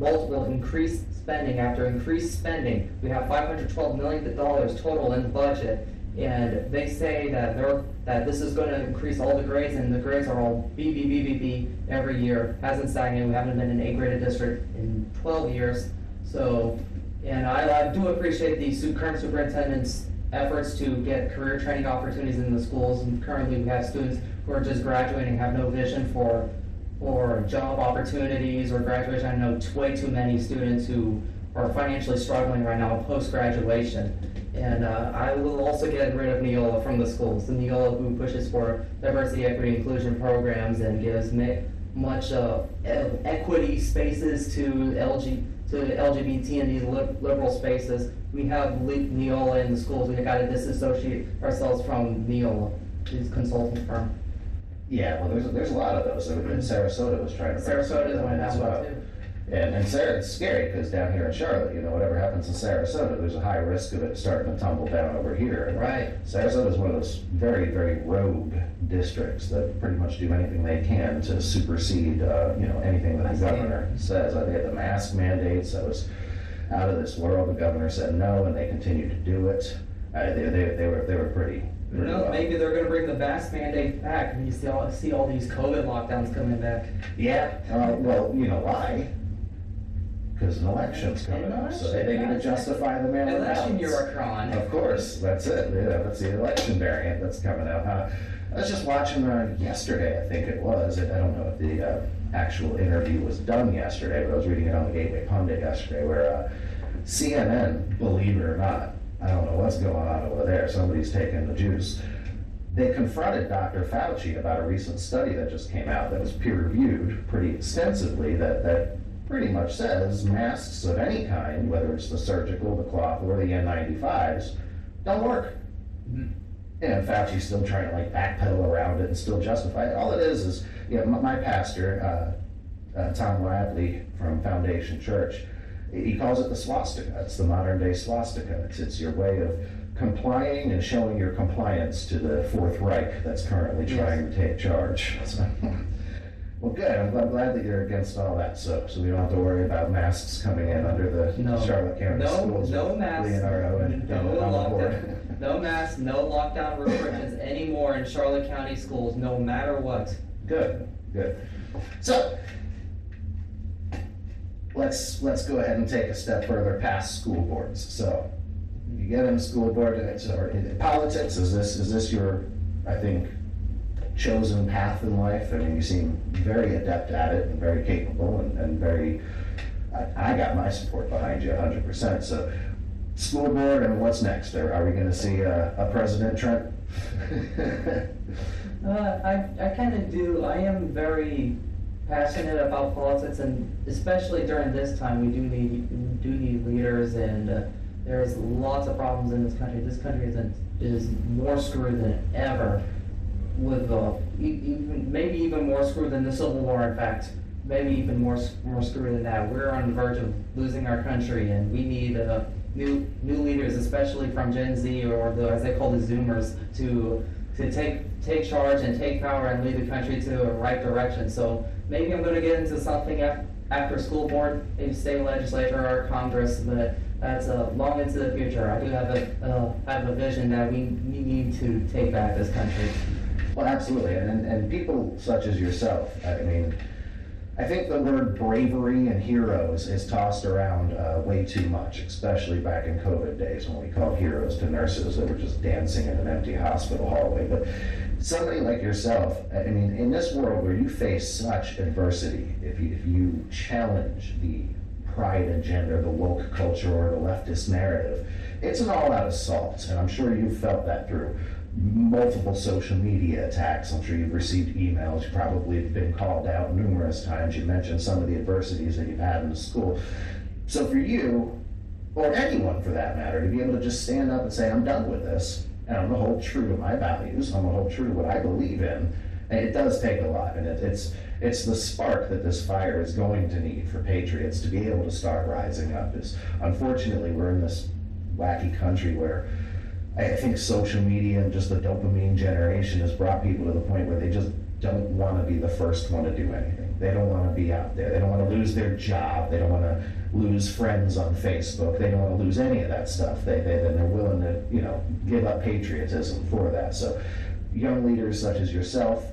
multiple increased spending after increased spending. We have five hundred twelve million dollars total in the budget. And they say that they're, that this is going to increase all the grades, and the grades are all B, B, B, B, B every year. Hasn't stagnated. We haven't been an A-graded district in twelve years. So, and I, I do appreciate the current superintendent's efforts to get career training opportunities in the schools. And currently, we have students who are just graduating, have no vision for, for job opportunities or graduation. I know way too many students who are financially struggling right now post-graduation. And uh, I will also get rid of Neola from the schools. And Neola, who pushes for diversity, equity, inclusion programs and gives ma- much uh, e- equity spaces to L G to L G B T in these li- liberal spaces. We have le- Neola in the schools. We've got to disassociate ourselves from Neola, this consulting firm. Yeah, well, there's a, there's a lot of those. I mean, Sarasota was trying to. Sarasota is one as well. Too. And, and Sarah, it's scary because down here in Charlotte, you know, whatever happens in Sarasota, there's a high risk of it starting to tumble down over here. And right. Sarasota is one of those very, very rogue districts that pretty much do anything they can to supersede, uh, you know, anything that the governor says. Like they had the mask mandates that was out of this world. The governor said no, and they continued to do it. Uh, they, they, they were they were pretty. Who knows? Maybe they're going to bring the mask mandate back, and you see all see all these COVID lockdowns coming back. Yeah. Uh, well, you know why? Because an election's coming up, so they, they need to justify the mail-in ballots. Election Eurocron. Of course, that's it. Yeah, that's the election variant that's coming up, huh? I was just watching uh, yesterday, I think it was. I don't know if the uh, actual interview was done yesterday, but I was reading it on the Gateway Pundit yesterday, where uh, C N N, believe it or not, I don't know what's going on over there. Somebody's taking the juice. They confronted Doctor Fauci about a recent study that just came out that was peer-reviewed pretty extensively that that. pretty much says masks of any kind, whether it's the surgical, the cloth, or the N ninety-fives, don't work. Mm-hmm. And Fauci's still trying to like backpedal around it and still justify it. All it is is, you know, my pastor, uh, uh, Tom Radley from Foundation Church, he calls it the swastika. It's the modern day swastika. It's, it's your way of complying and showing your compliance to the Fourth Reich that's currently trying yes. to take charge. So, well, good. I'm glad, glad that you're against all that, so so we don't have to worry about masks coming in under the no. Charlotte County no, schools. No masks, Leonardo and no, lockdown, no masks, no lockdown restrictions anymore in Charlotte County schools, no matter what. Good, good. So let's let's go ahead and take a step further past school boards. So you get in school board or in politics. Is this is this your? I think. chosen path in life? I mean, you seem very adept at it and very capable and, and very, I, I got my support behind you one hundred percent. So school board and what's next? Are, are we going to see uh, a President Trent? uh, I, I kind of do. I am very passionate about politics, and especially during this time, we do need, we do need leaders, and uh, there's lots of problems in this country. This country is, is more screwed than ever. With uh, even, maybe even more screwed than the Civil War, in fact. Maybe even more more screwed than that. We're on the verge of losing our country, and we need uh, new new leaders, especially from Gen Z, or the, as they call the Zoomers, to to take take charge and take power and lead the country to the right direction. So maybe I'm going to get into something af- after school board, maybe state legislature or Congress, but that's uh, long into the future. I do have a uh, have a vision that we, we need to take back this country. Well, absolutely, and and people such as yourself. I mean, I think the word bravery and heroes is tossed around uh, way too much, especially back in COVID days when we called heroes to nurses that were just dancing in an empty hospital hallway. But somebody like yourself, I mean, in this world where you face such adversity, if you, if you challenge the pride agenda, the woke culture, or the leftist narrative, it's an all-out assault, and I'm sure you've felt that through multiple social media attacks. I'm sure you've received emails. You probably have been called out numerous times. You mentioned some of the adversities that you've had in the school. So for you, or anyone for that matter, to be able to just stand up and say, I'm done with this, and I'm going to hold true to my values, I'm going to hold true to what I believe in, and it does take a lot. And it, it's it's the spark that this fire is going to need for patriots to be able to start rising up. Is unfortunately, we're in this wacky country where I think social media and just the dopamine generation has brought people to the point where they just don't want to be the first one to do anything. They don't want to be out there. They don't want to lose their job. They don't want to lose friends on Facebook. They don't want to lose any of that stuff. They, they, then they're willing to, you know, give up patriotism for that. So young leaders such as yourself,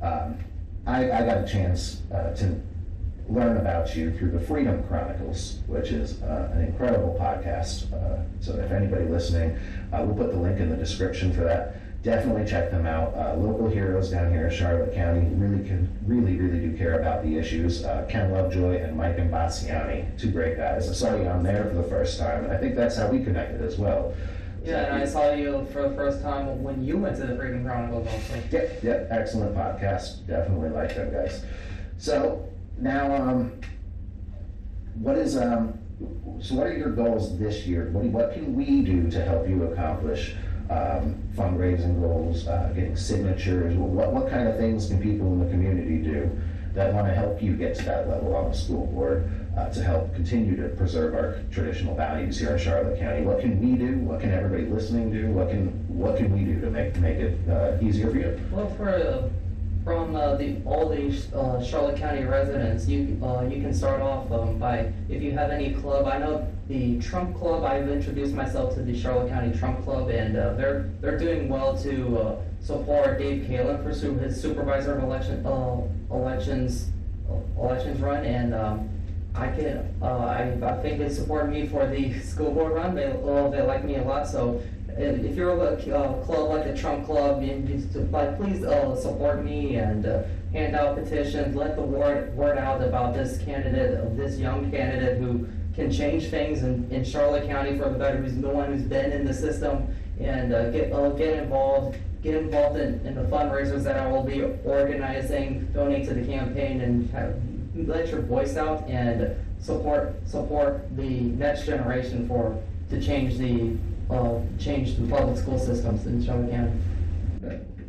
um, I, I got a chance uh, to learn about you through the Freedom Chronicles, which is uh, an incredible podcast. Uh, so if anybody listening, uh, we'll put the link in the description for that. definitely check them out. Uh, local heroes down here in Charlotte County really can, really, really do care about the issues. Uh, Ken Lovejoy and Mike Mbassiani, two great guys. I saw you on there for the first time, and I think that's how we connected as well. Yeah, and I saw you for the first time when you went to the Freedom Chronicles mostly. Yep, yep, excellent podcast. Definitely like them, guys. So now, um, what is um, so what are your goals this year? What what can we do to help you accomplish um, fundraising goals, uh, getting signatures? What what kind of things can people in the community do that want to help you get to that level on the school board uh, to help continue to preserve our traditional values here in Charlotte County? What can we do? What can everybody listening do? What can what can we do to make make it uh, easier for you? Well, for uh, from uh, the all the uh, Charlotte County residents, you uh, you can start off um, by, if you have any club. I know the Trump Club. I've introduced myself to the Charlotte County Trump Club, and uh, they're they're doing well to uh, support Dave Kalin for su- his supervisor of election uh, elections uh, elections run, and um, I can uh, I I think they support me for the school board run. They uh, they like me a lot, so. And if you're a uh, club like the Trump Club, you just, like, please uh, support me and uh, hand out petitions. Let the word word out about this candidate, uh, this young candidate who can change things in, in Charlotte County for the better. Who's the one who's been in the system, and uh, get uh, get involved, get involved in, in the fundraisers that I will be organizing. Donate to the campaign and have, let your voice out and support support the next generation for to change the. Uh, change the public school systems in Charlotte County.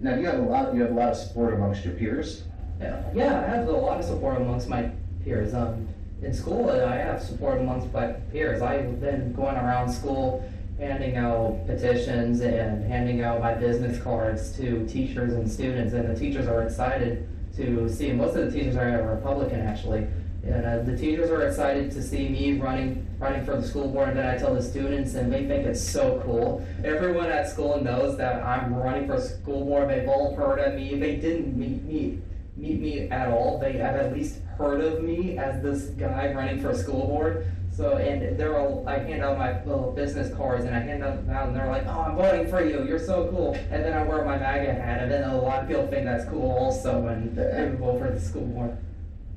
Now, you have a lot. You have a lot of support amongst your peers. Yeah, yeah, I have a lot of support amongst my peers. Um, in school, I have support amongst my peers. I've been going around school, handing out petitions and handing out my business cards to teachers and students, and the teachers are excited to see. Most of the teachers are Republican, actually. And uh, the teachers are excited to see me running running for the school board, and then I tell the students, and they think it's so cool. Everyone at school knows that I'm running for school board. They've all heard of me. They didn't meet me meet me at all. They have at least heard of me as this guy running for school board. So, and they're all, I hand out my little business cards, and I hand them out, and they're like, "Oh, I'm voting for you. You're so cool." And then I wear my MAGA hat, and then a lot of people think that's cool also, and they vote for the school board.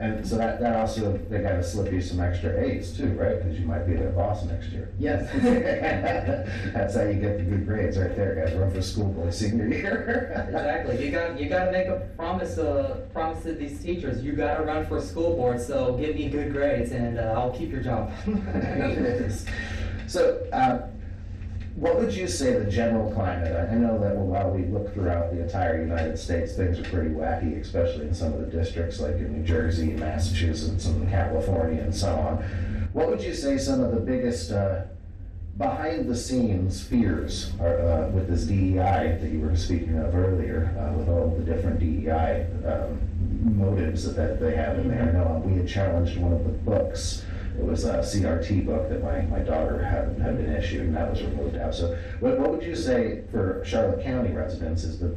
And so that, that also, they got to slip you some extra A's too, right? Because you might be their boss next year. Yes. That's how you get the good grades right there, guys. Run for school boy senior year. Exactly. You got you got to make a promise uh, promise to these teachers. You got to run for school board, so give me good grades, and uh, I'll keep your job. So, uh, what would you say the general climate? I know that while we look throughout the entire United States, things are pretty wacky, especially in some of the districts like in New Jersey, Massachusetts, and California, and so on. What would you say some of the biggest uh, behind-the-scenes fears are uh, with this D E I that you were speaking of earlier, uh, with all the different D E I um, motives that, that they have in there? I know we had challenged one of the books. It was a C R T book that my, my daughter had, had been issued, and that was removed out. So what, what would you say for Charlotte County residents is the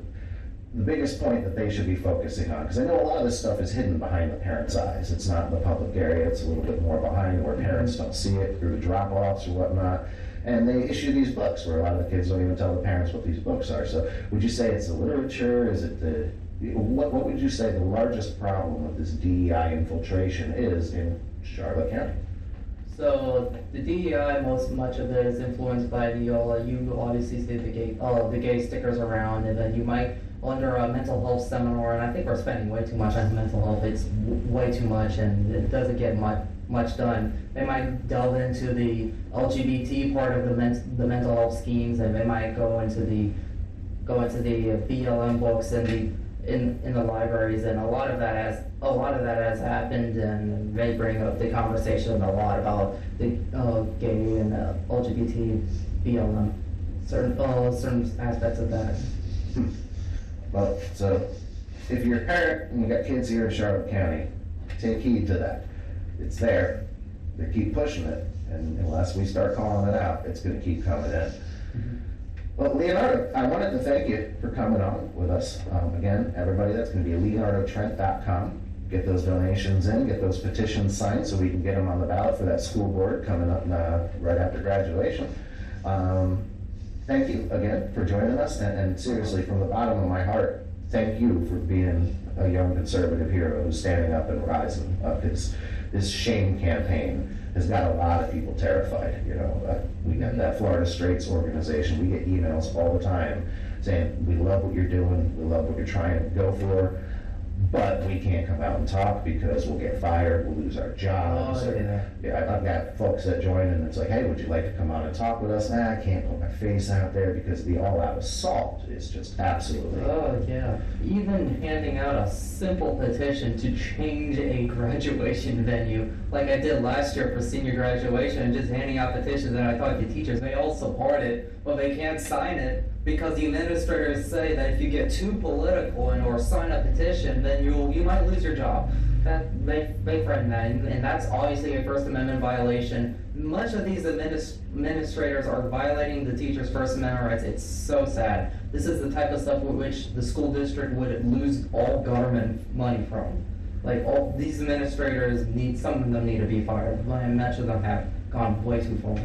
the biggest point that they should be focusing on? Because I know a lot of this stuff is hidden behind the parents' eyes. It's not in the public area. It's a little bit more behind where parents don't see it through the drop-offs or whatnot. And they issue these books where a lot of the kids don't even tell the parents what these books are. So would you say it's the literature? Is it the... What, what would you say the largest problem with this D E I infiltration is in Charlotte County? So the D E I, most much of it is influenced by Neola. You obviously see the gay, oh, the gay stickers around, and then you might under a mental health seminar. And I think we're spending way too much on mental health. It's w- way too much, and it doesn't get much much done. They might delve into the L G B T part of the men- the mental health schemes, and they might go into the go into the B L M books and the in in the libraries, and a lot of that has a lot of that has happened, and they bring up the conversation a lot about the uh, gay and uh, L G B T, B L M, certain uh, certain aspects of that. Well, so if you're a parent and you got kids here in Charlotte County, take heed to that. It's there. They keep pushing it, and unless we start calling it out, it's going to keep coming in. Well, Leonardo, I wanted to thank you for coming on with us. Um, again, everybody, that's going to be Leonardo Trent dot com. Get those donations in, get those petitions signed so we can get them on the ballot for that school board coming up uh, right after graduation. Um, thank you again for joining us, and, and seriously, from the bottom of my heart, thank you for being a young conservative hero who's standing up and rising up. His, this shame campaign has got a lot of people terrified. You know, uh, we got that Florida Straits organization. We get emails all the time saying, we love what you're doing, we love what you're trying to go for, but we can't come out and talk because we'll get fired, we'll lose our jobs. Oh, yeah. Yeah, I've got folks that join and it's like, hey, would you like to come out and talk with us? Nah, I can't put my face out there because the all-out assault is just absolutely... Oh, yeah. Even handing out a simple petition to change a graduation venue, like I did last year for senior graduation, and just handing out petitions, and I talked to teachers, they all support it, but they can't sign it. Because the administrators say that if you get too political and or sign a petition, then you you might lose your job. That they they threaten that, and, and that's obviously a First Amendment violation. Much of these administ- administrators are violating the teachers' First Amendment rights. It's so sad. This is the type of stuff with which the school district would lose all government money from. Like, all these administrators need, some of them need to be fired, and much of them have gone way too far.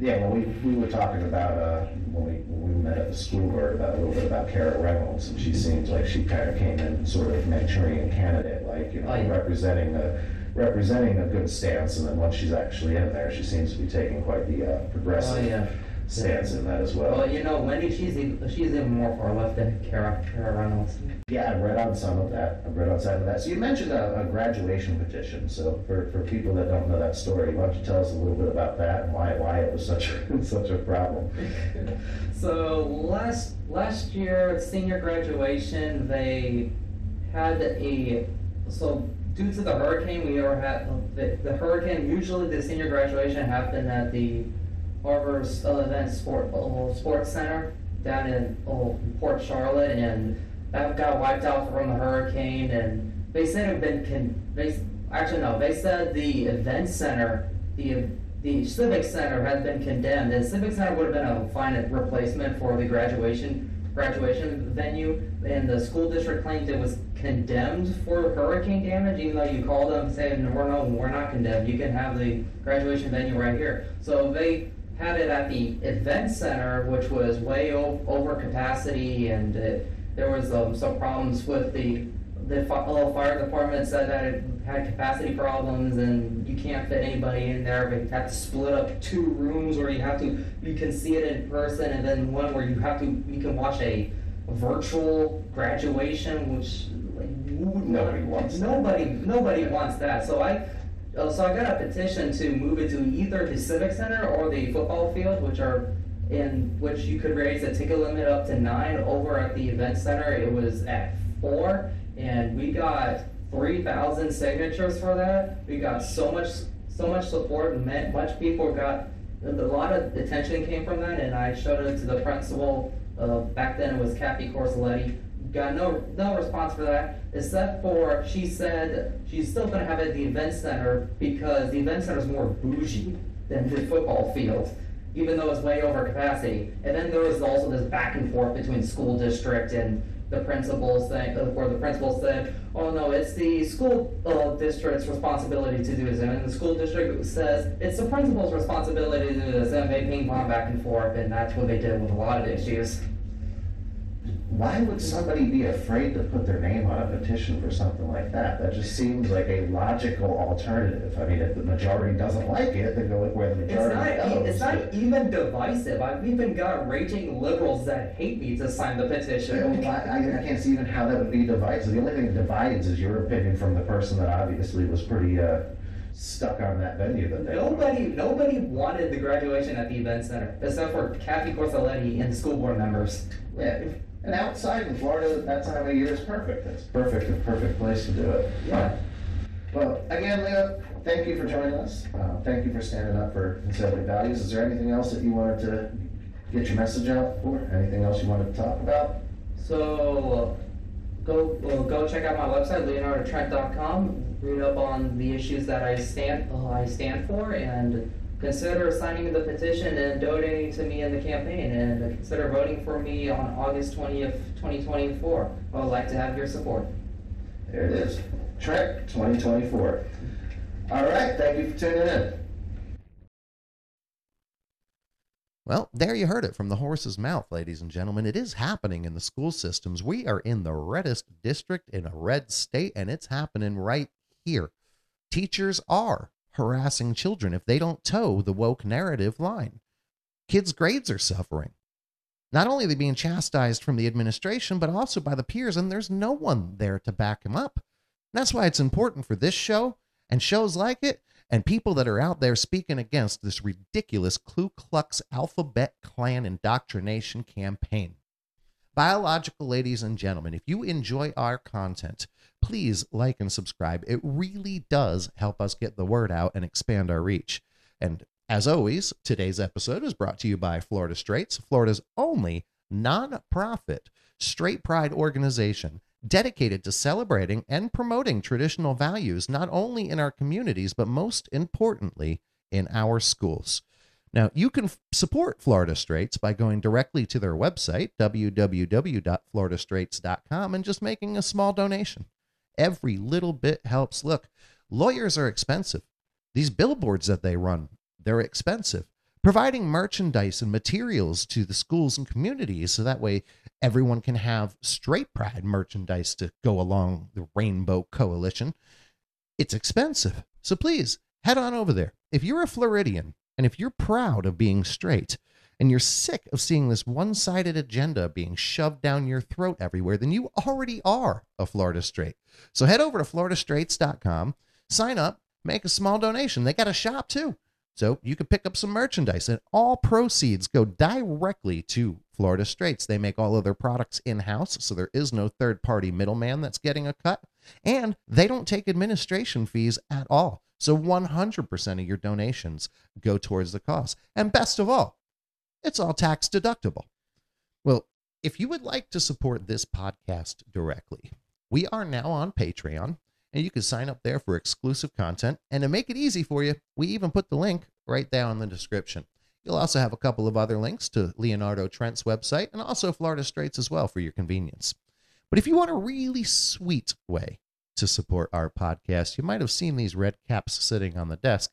Yeah, well, we we were talking about uh, when we when we met at the school board about a little bit about Kara Reynolds, and she seems like she kind of came in sort of Manchurian candidate, like, you know, oh, yeah. representing a representing a good stance, and then once she's actually in there, she seems to be taking quite the uh, progressive oh, yeah. stance yeah. in that as well. Well, you know, Wendy, she's even, she's even more far left than Kara Kara Reynolds. Yeah, I read on some of that. I read on some of that. So you mentioned a, a graduation petition. So for, for people that don't know that story, why don't you tell us a little bit about that and why why it was such a, such a problem? So last last year, senior graduation, they had a so due to the hurricane, we ever had the, the hurricane. Usually, the senior graduation happened at the Harbor Event Sport Sports Center down in oh, Port Charlotte, and that got wiped out from the hurricane, and they said it been can they actually no they said the event center the the civic center had been condemned. The civic center would have been a fine replacement for the graduation graduation venue, and the school district claimed it was condemned for hurricane damage, even though you called them saying no, we're no we're not condemned. You can have the graduation venue right here. So they had it at the event center, which was way o- over capacity, and it, there was um, some problems with the the fire department said that it had capacity problems and you can't fit anybody in there, but you have to split up two rooms where you have to, you can see it in person, and then one where you have to, you can watch a virtual graduation, which like, nobody not, wants nobody that. nobody wants that. So I uh, so I got a petition to move it to either the civic center or the football field, which are in which you could raise a ticket limit up to nine. Over at the event center, it was at four, and we got three thousand signatures for that. We got so much so much support, and much people got, a lot of attention came from that, and I showed it to the principal, uh, back then it was Kathy Corsoletti. Got no no response for that, except for she said she's still gonna have it at the event center because the event center is more bougie than the football field, even though it's way over capacity. And then there was also this back and forth between school district and the principals thing, where the principal said, oh no, it's the school uh, district's responsibility to do this, and the school district says it's the principal's responsibility to do this, and they ping pong back and forth, and that's what they did with a lot of issues. Why would somebody be afraid to put their name on a petition for something like that? That just seems like a logical alternative. I mean, if the majority doesn't like it, then go with where the majority it's not, goes. It's not even divisive. I've even got raging liberals that hate me to sign the petition. You know, I, I can't see even how that would be divisive. The only thing that divides is your opinion from the person that obviously was pretty uh, stuck on that venue. That they nobody, were. nobody wanted the graduation at the event center, except for Kathy Corsoletti and the school board members. Yeah. And outside in Florida, that time of year is perfect. It's perfect, a perfect place to do it. Yeah. Well, again, Leo, thank you for joining us. Uh, thank you for standing up for conservative values. Is there anything else that you wanted to get your message out for? Anything else you wanted to talk about? So, uh, go uh, go check out my website, Leonardo Trent dot com. Read up on the issues that I stand uh, I stand for, and consider signing the petition and donating to me in the campaign, and consider voting for me on August twentieth, twenty twenty-four. I would like to have your support. There it is. Trek twenty twenty-four. All right, thank you for tuning in. Well, there you heard it from the horse's mouth, ladies and gentlemen. It is happening in the school systems. We are in the reddest district in a red state, and it's happening right here. Teachers are harassing children if they don't toe the woke narrative line. Kids' grades are suffering. Not only are they being chastised from the administration, but also by the peers, and there's no one there to back them up. And that's why it's important for this show and shows like it and people that are out there speaking against this ridiculous Ku Klux Alphabet Klan indoctrination campaign. Biological ladies and gentlemen, if you enjoy our content, please like and subscribe. It really does help us get the word out and expand our reach. And as always, today's episode is brought to you by Florida Straits, Florida's only nonprofit straight pride organization dedicated to celebrating and promoting traditional values, not only in our communities, but most importantly, in our schools. Now, you can support Florida Straits by going directly to their website, w w w dot florida straights dot com, and just making a small donation. Every little bit helps. Look, lawyers are expensive. These billboards that they run, they're expensive. Providing merchandise and materials to the schools and communities so that way everyone can have straight pride merchandise to go along the Rainbow Coalition. It's expensive. So please head on over there. If you're a Floridian and if you're proud of being straight and you're sick of seeing this one-sided agenda being shoved down your throat everywhere, then you already are a Florida Straight. So head over to florida straights dot com, sign up, make a small donation. They got a shop too. So you can pick up some merchandise, and all proceeds go directly to Florida Straits. They make all of their products in-house, so there is no third-party middleman that's getting a cut, and they don't take administration fees at all. So one hundred percent of your donations go towards the cause. And best of all, it's all tax deductible. Well, if you would like to support this podcast directly, we are now on Patreon. And you can sign up there for exclusive content. And to make it easy for you, we even put the link right down in the description. You'll also have a couple of other links to Leonardo Trent's website and also Florida Straits as well for your convenience. But if you want a really sweet way to support our podcast, you might have seen these red caps sitting on the desk.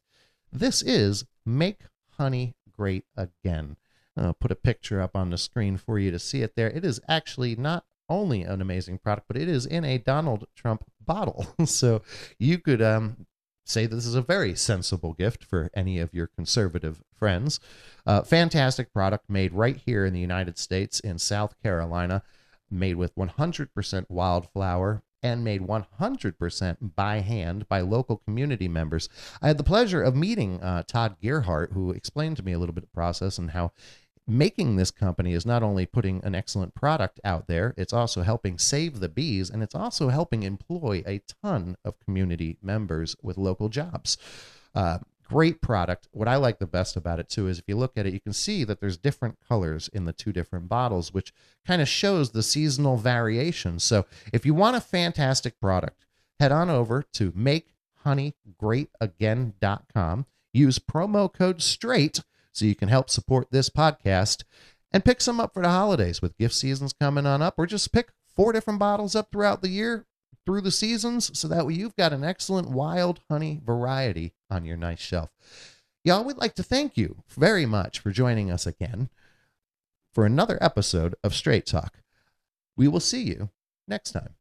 This is Make Honey Great Again. I'll put a picture up on the screen for you to see it there. It is actually not only an amazing product, but it is in a Donald Trump bottle. So you could um, say this is a very sensible gift for any of your conservative friends. Uh, fantastic product made right here in the United States in South Carolina, made with one hundred percent wildflower and made one hundred percent by hand by local community members. I had the pleasure of meeting uh, Todd Gearhart, who explained to me a little bit of the process and how making this company is not only putting an excellent product out there, it's also helping save the bees, and it's also helping employ a ton of community members with local jobs. Uh, great product. What I like the best about it, too, is if you look at it, you can see that there's different colors in the two different bottles, which kind of shows the seasonal variation. So if you want a fantastic product, head on over to make honey great again dot com. Use promo code STRAIGHT so you can help support this podcast and pick some up for the holidays with gift seasons coming on up, or just pick four different bottles up throughout the year, through the seasons, so that way you've got an excellent wild honey variety on your nice shelf. Y'all, we'd like to thank you very much for joining us again for another episode of Straight Talk. We will see you next time.